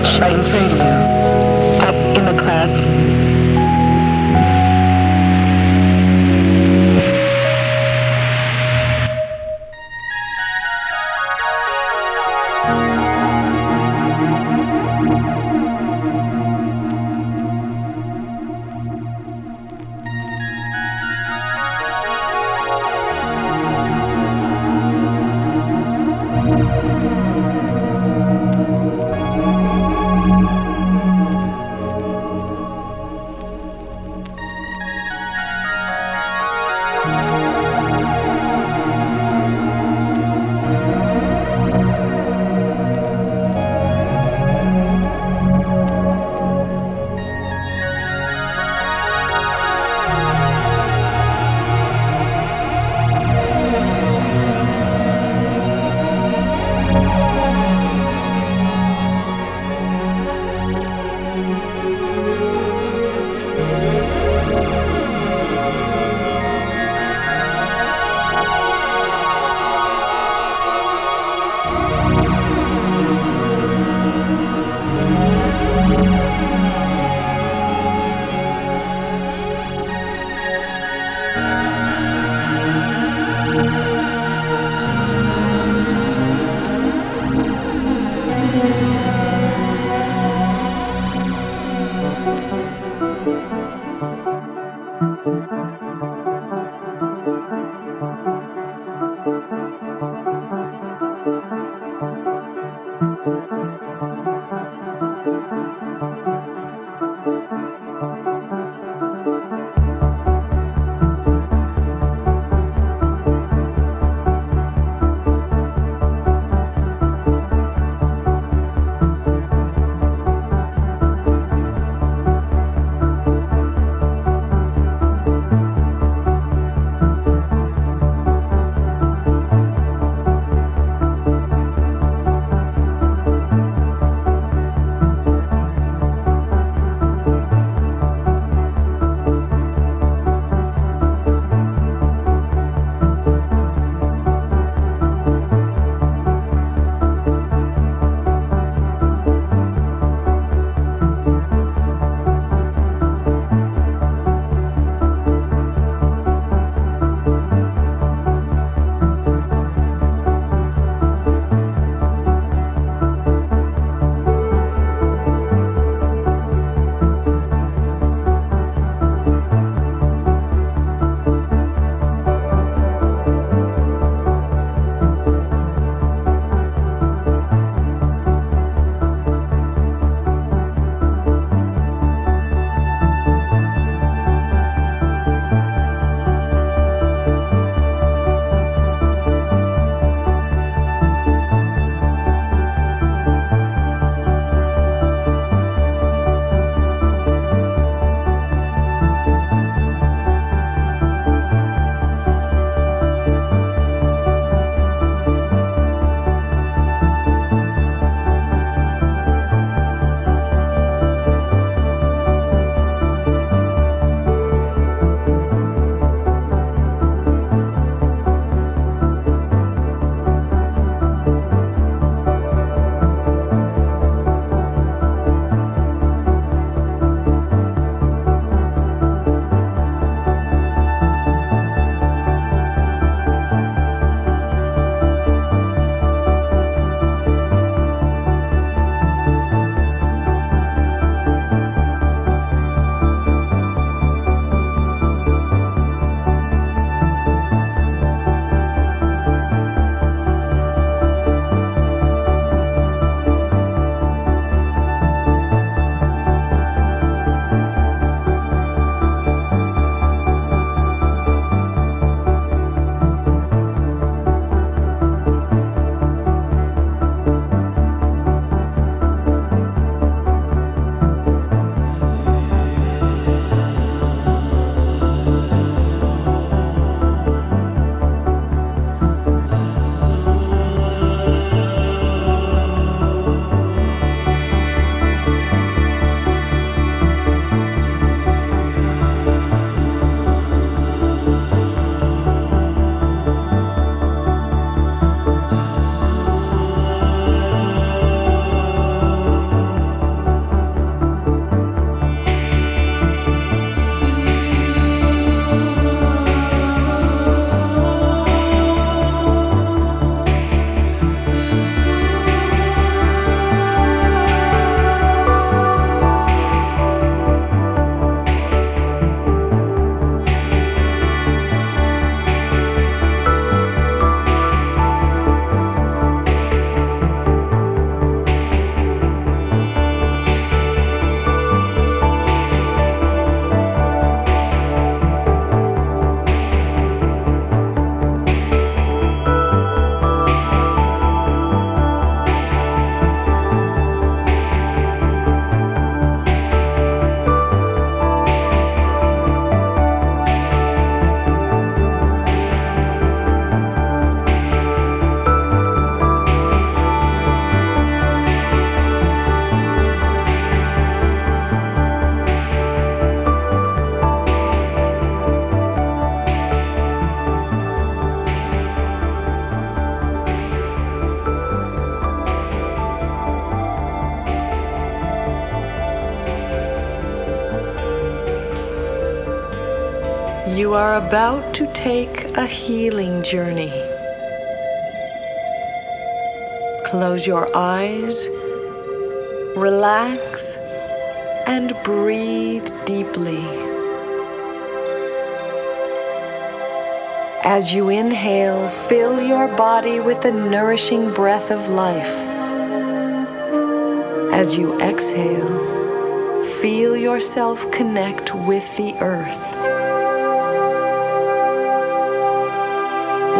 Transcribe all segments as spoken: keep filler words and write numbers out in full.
S and S Radio, up in the clouds. You are about to take a healing journey. Close your eyes, relax, and breathe deeply. As you inhale, fill your body with the nourishing breath of life. As you exhale, feel yourself connect with the earth.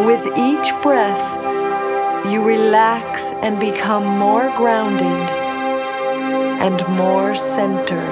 With each breath, you relax and become more grounded and more centered.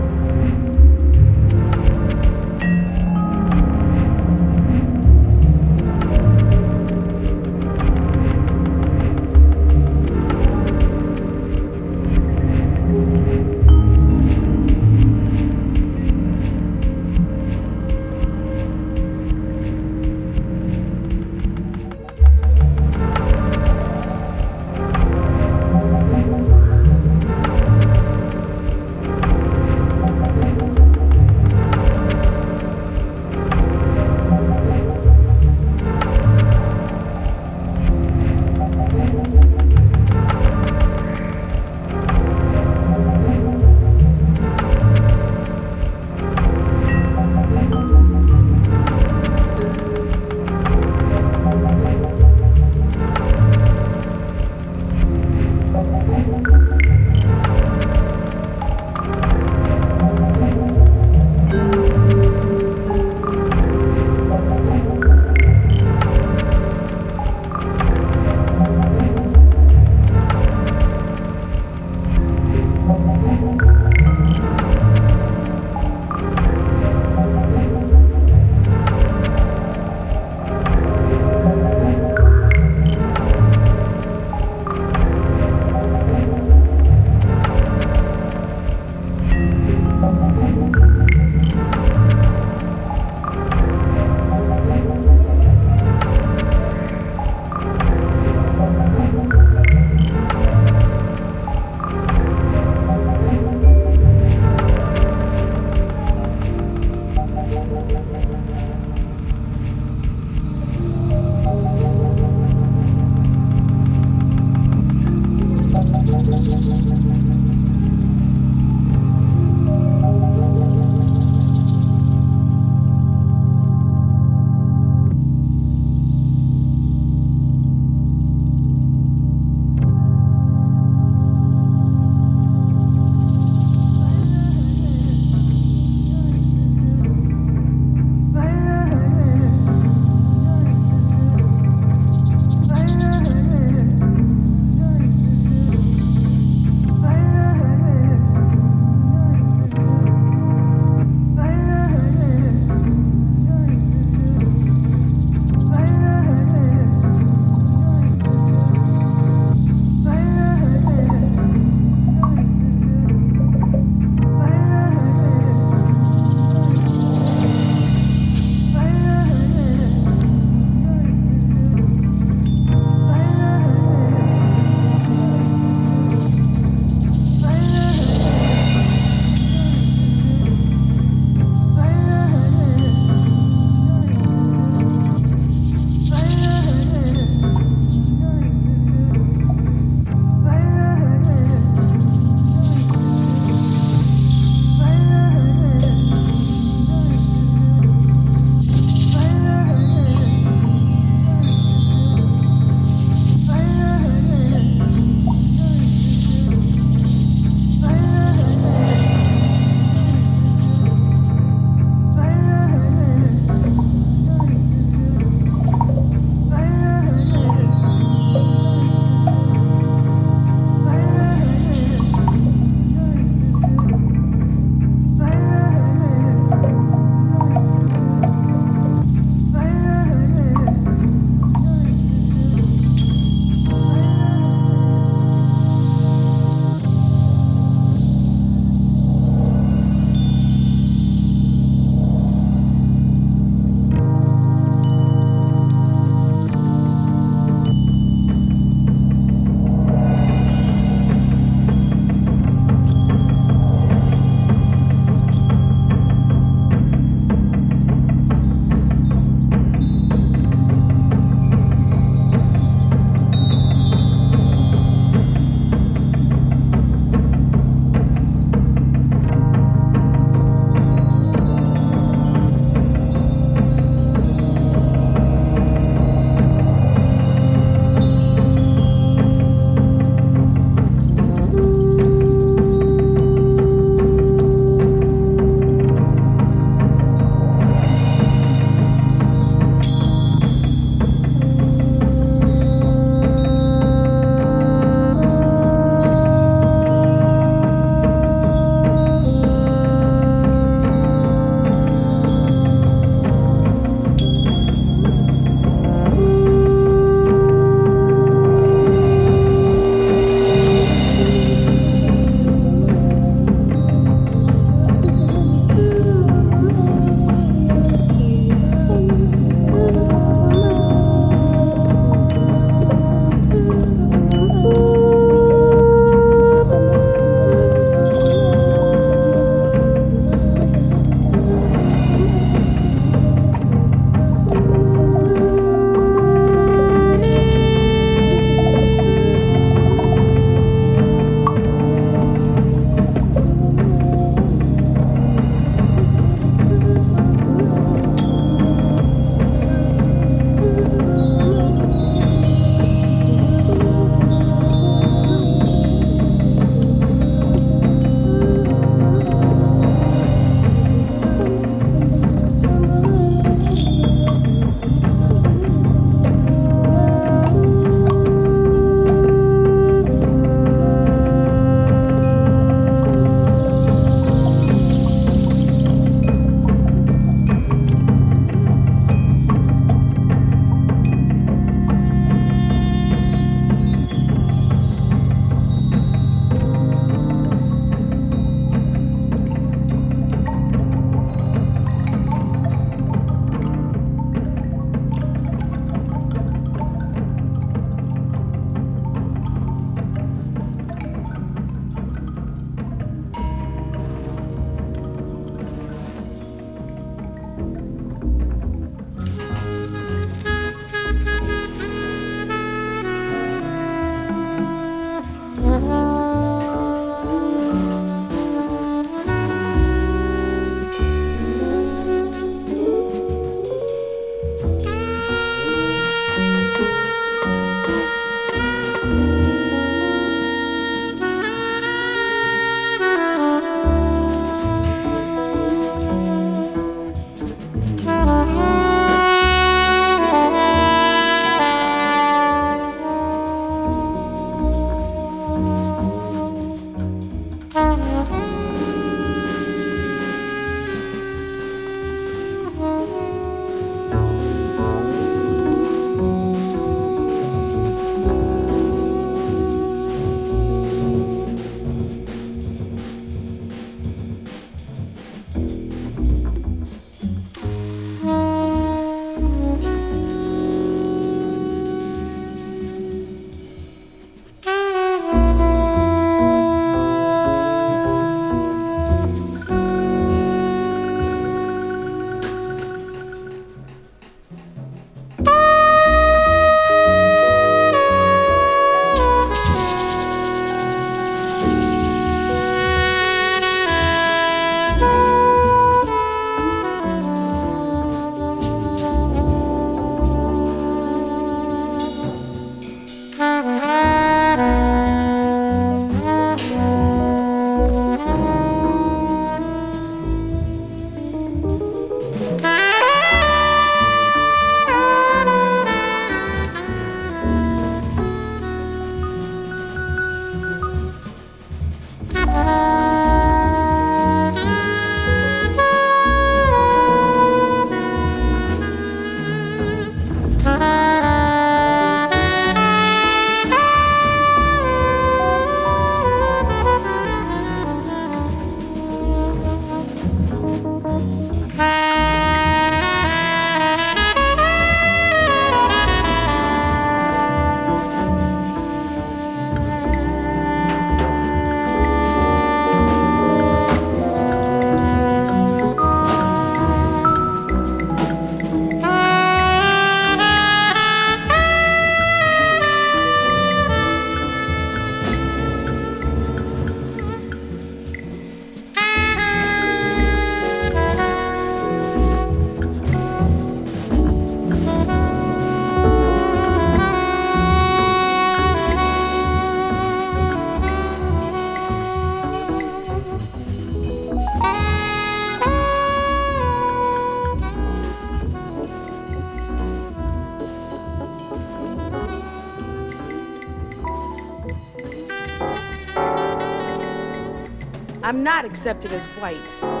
I'm not accepted as white,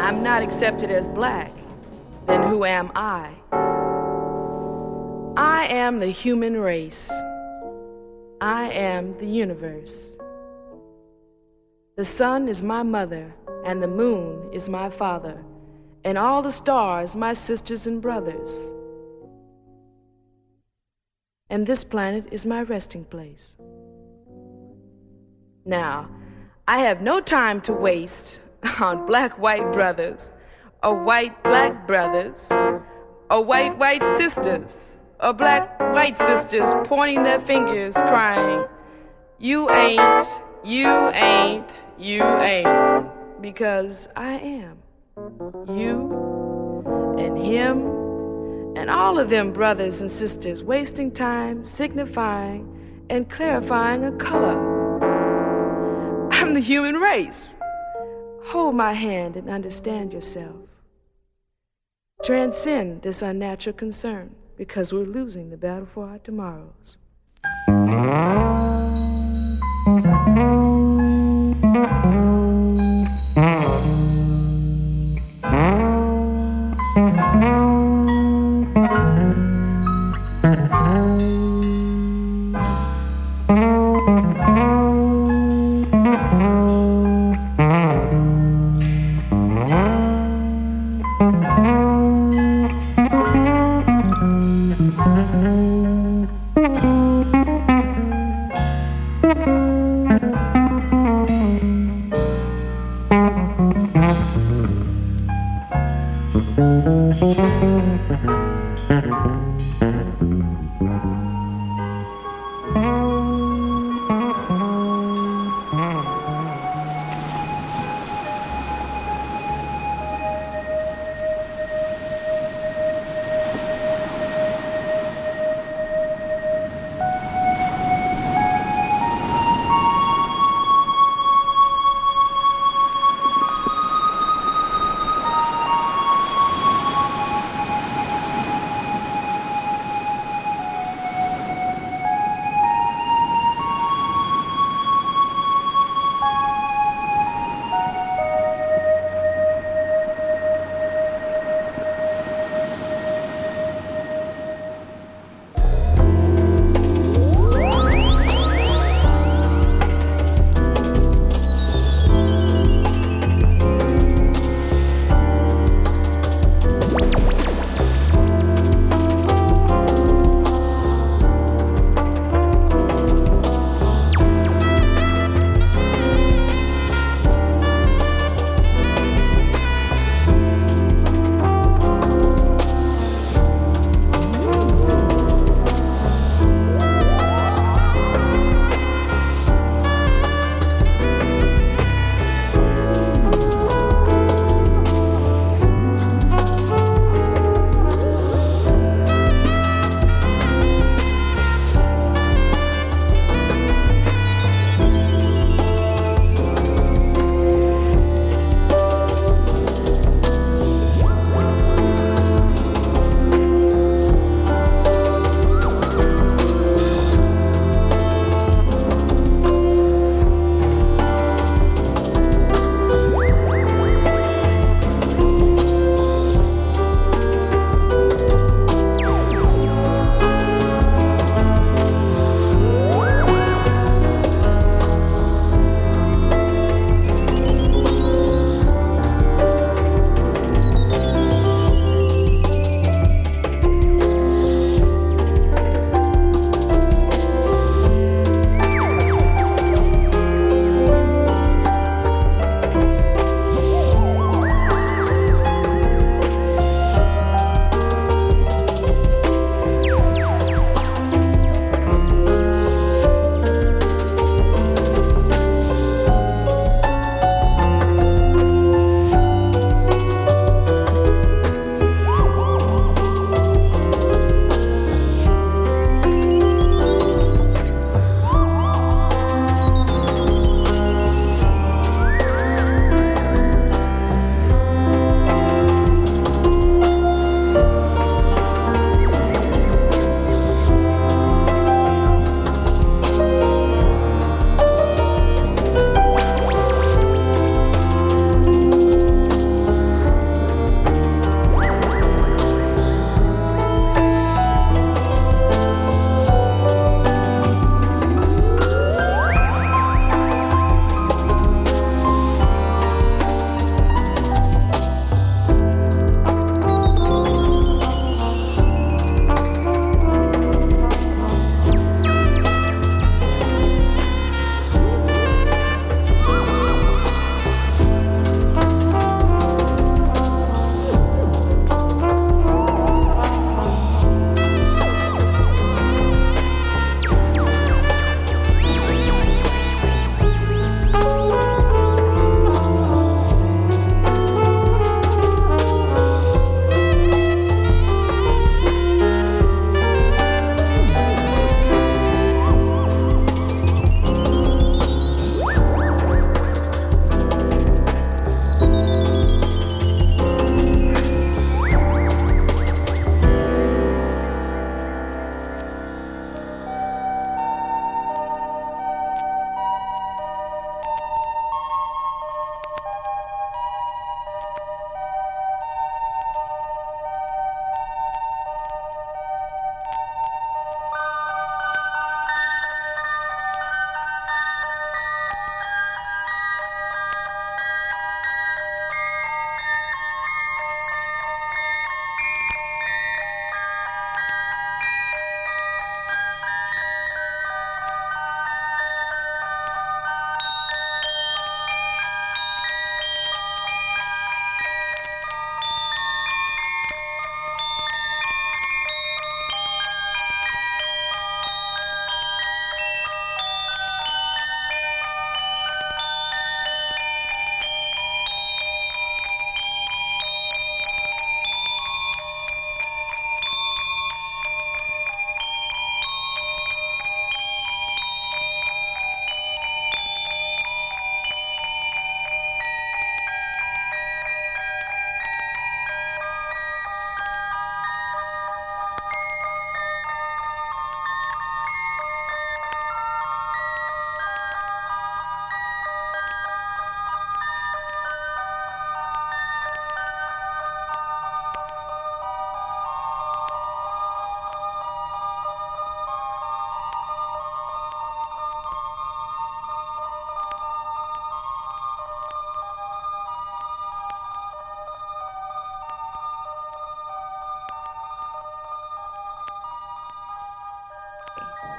I'm not accepted as black, then who am I? I am the human race. I am the universe. The sun is my mother, and the moon is my father, and all the stars my sisters and brothers. And this planet is my resting place. Now, I have no time to waste on black-white brothers, or white-black brothers, or white-white sisters, or black-white sisters pointing their fingers, crying, "You ain't, you ain't, you ain't," because I am. You and him and all of them brothers and sisters wasting time signifying and clarifying a color. I'm the human race. Hold my hand and understand yourself. Transcend this unnatural concern, because we're losing the battle for our tomorrows.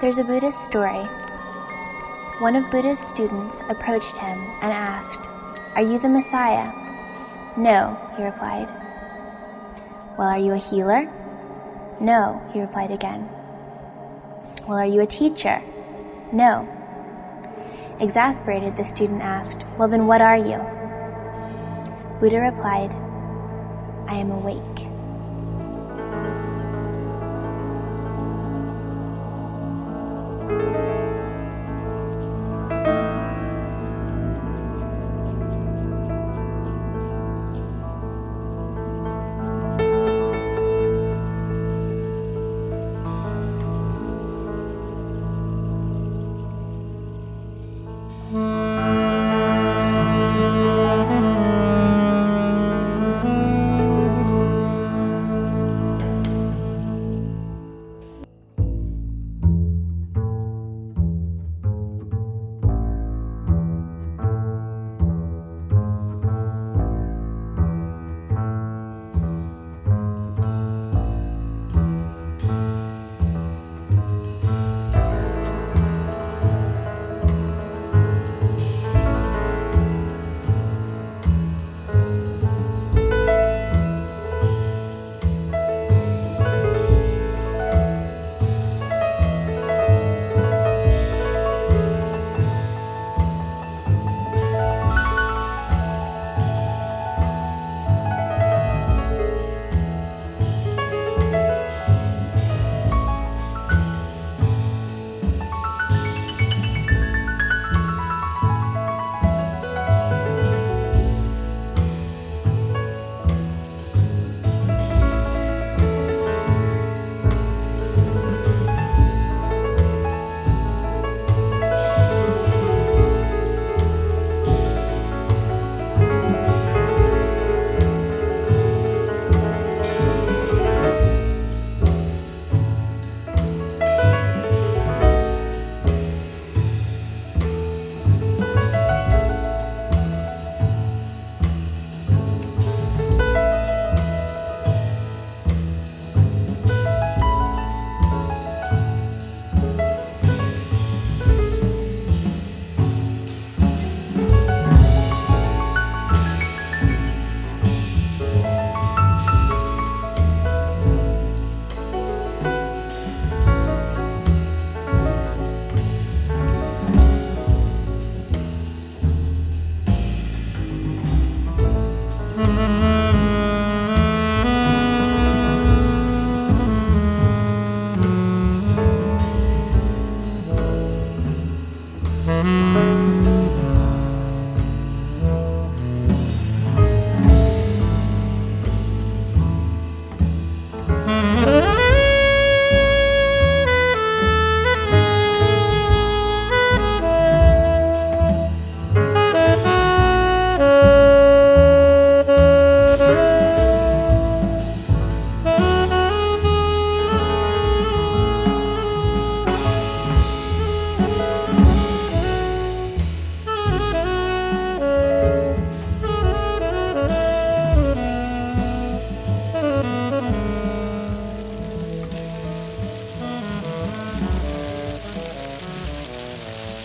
There's a Buddhist story. One of Buddha's students approached him and asked, "Are you the Messiah?" "No," he replied. "Well, are you a healer?" "No," he replied again. "Well, are you a teacher?" "No." Exasperated, the student asked, "Well, then what are you?" Buddha replied, "I am awake."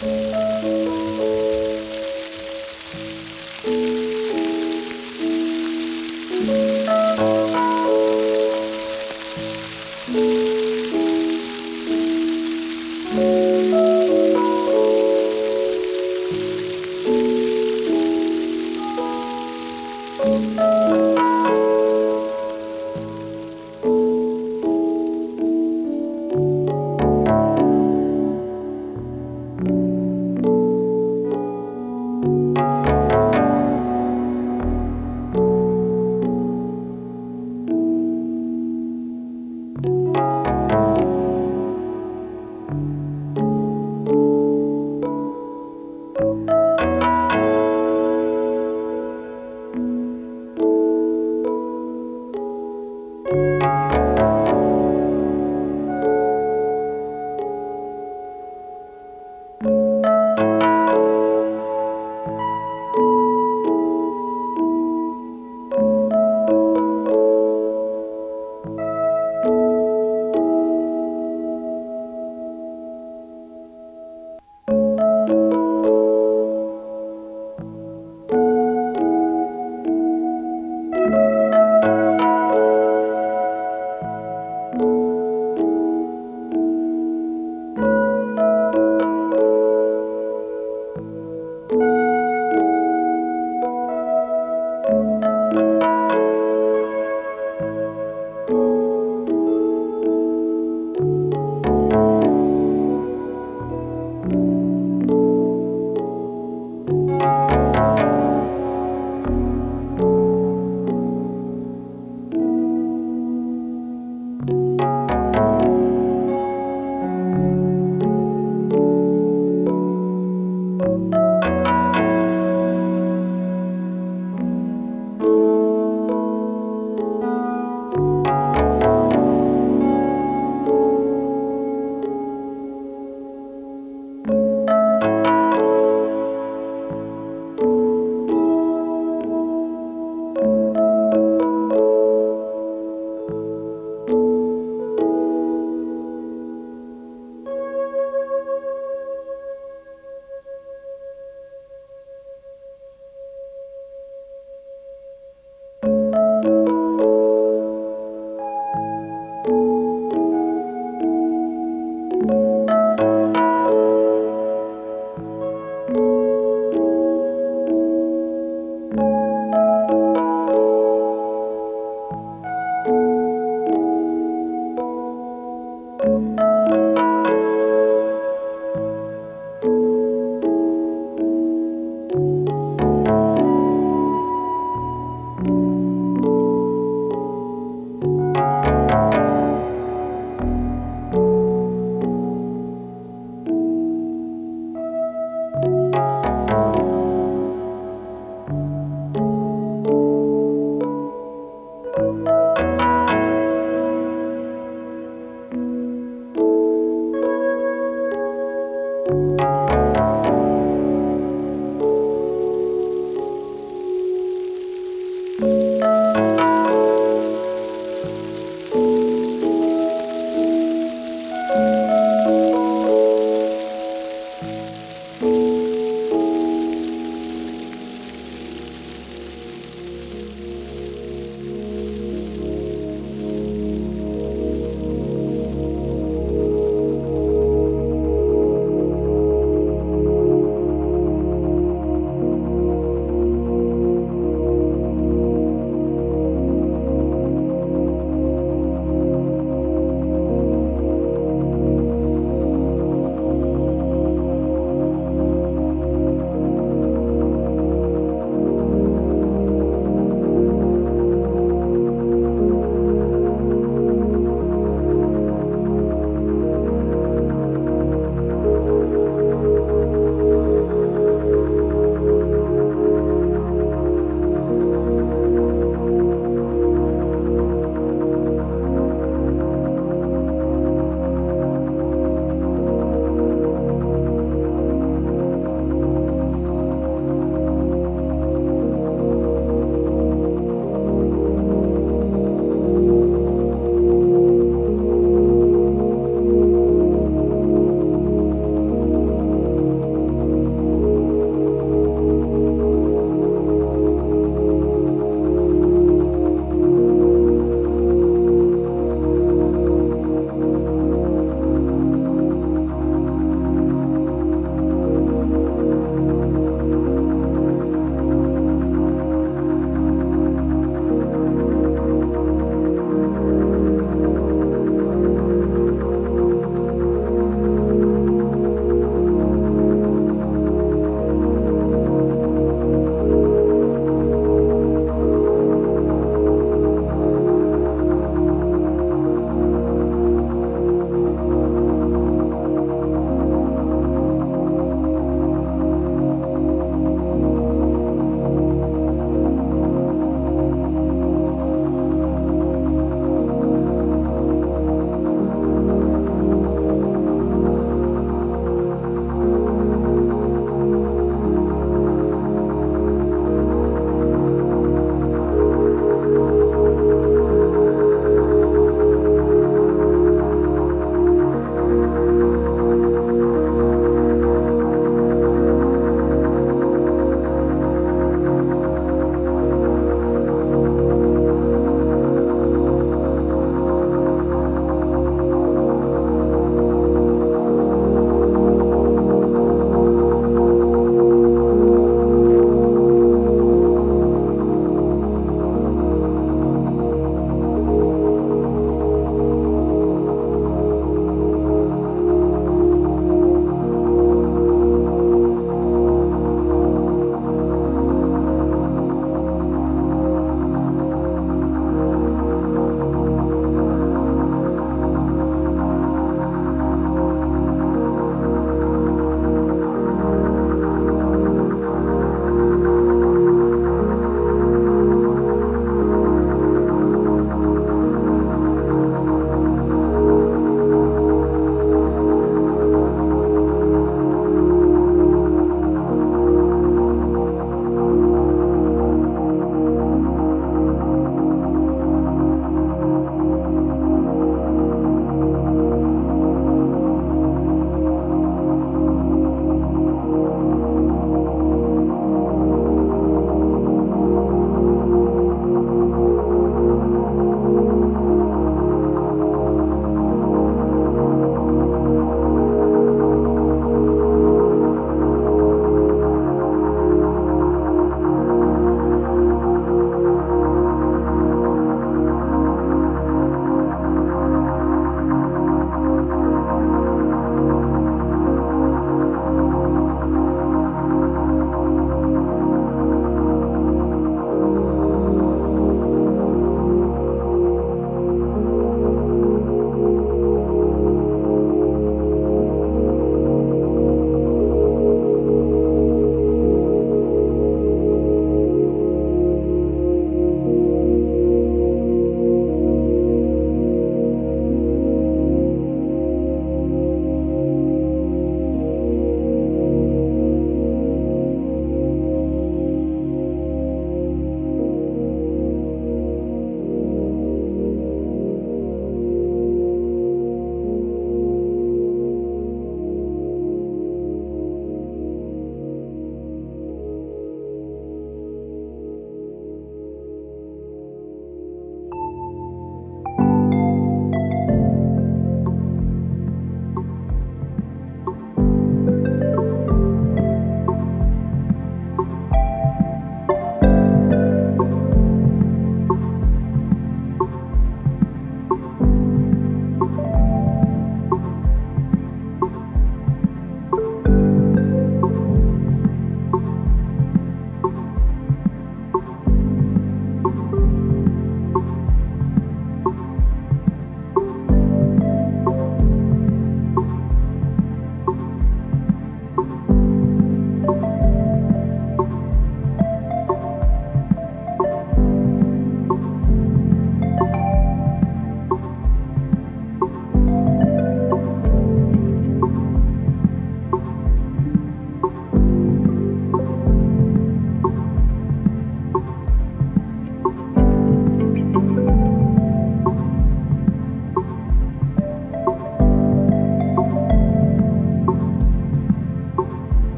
Music. Music.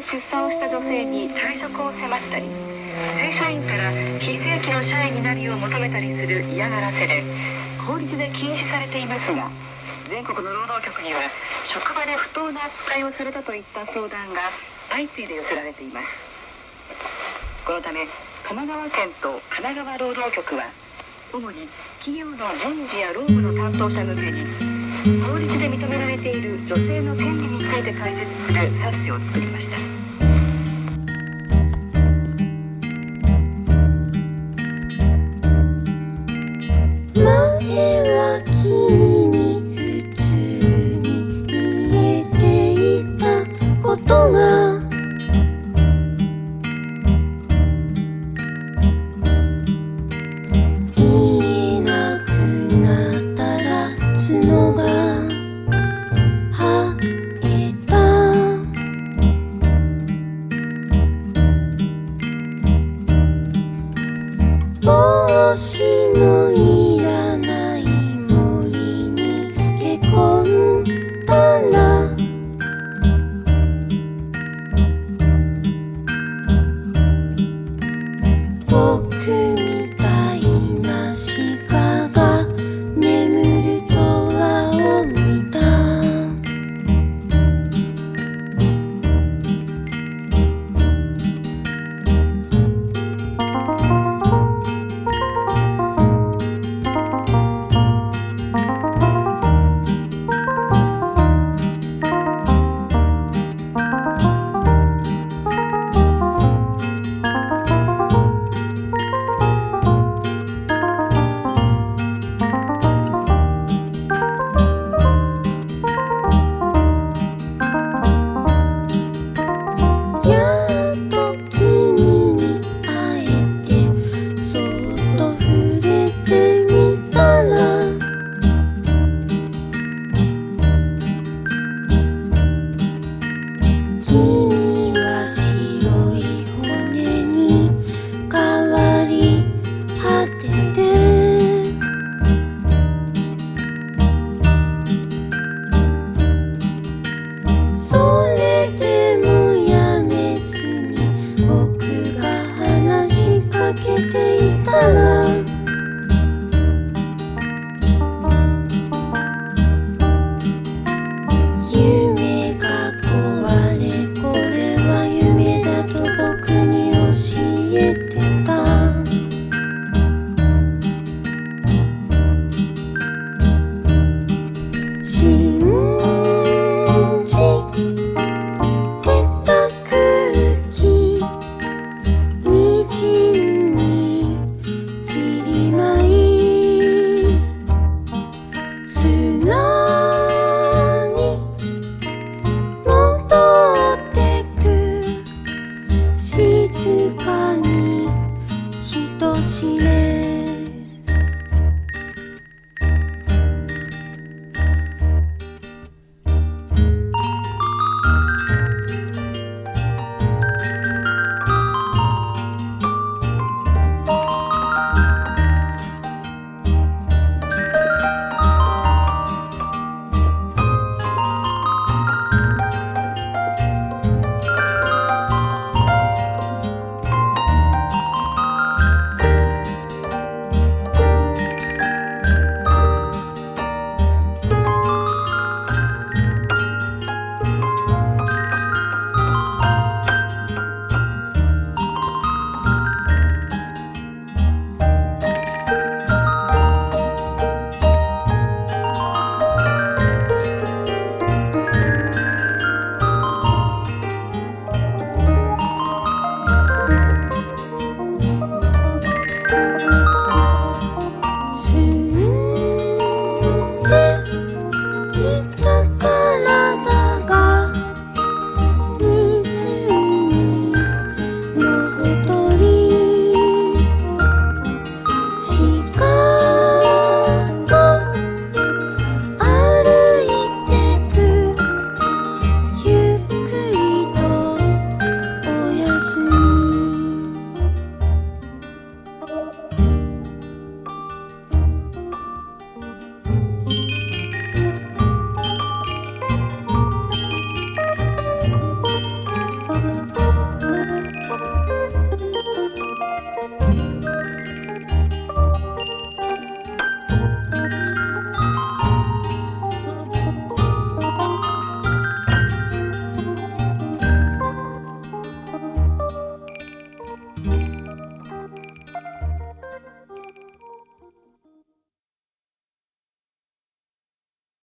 や出産をした女性に退職を迫ったり、正社員から非正規の社員になるよう求めたりする嫌がらせで、法律で禁止されていますが、全国の労働局には職場で不当な扱いをされたといった相談が相次いで寄せられています。このため神奈川県と神奈川労働局は、主に企業の人事や労務の担当者向けに、法律で認められている女性の権利について解説する冊子を作りました。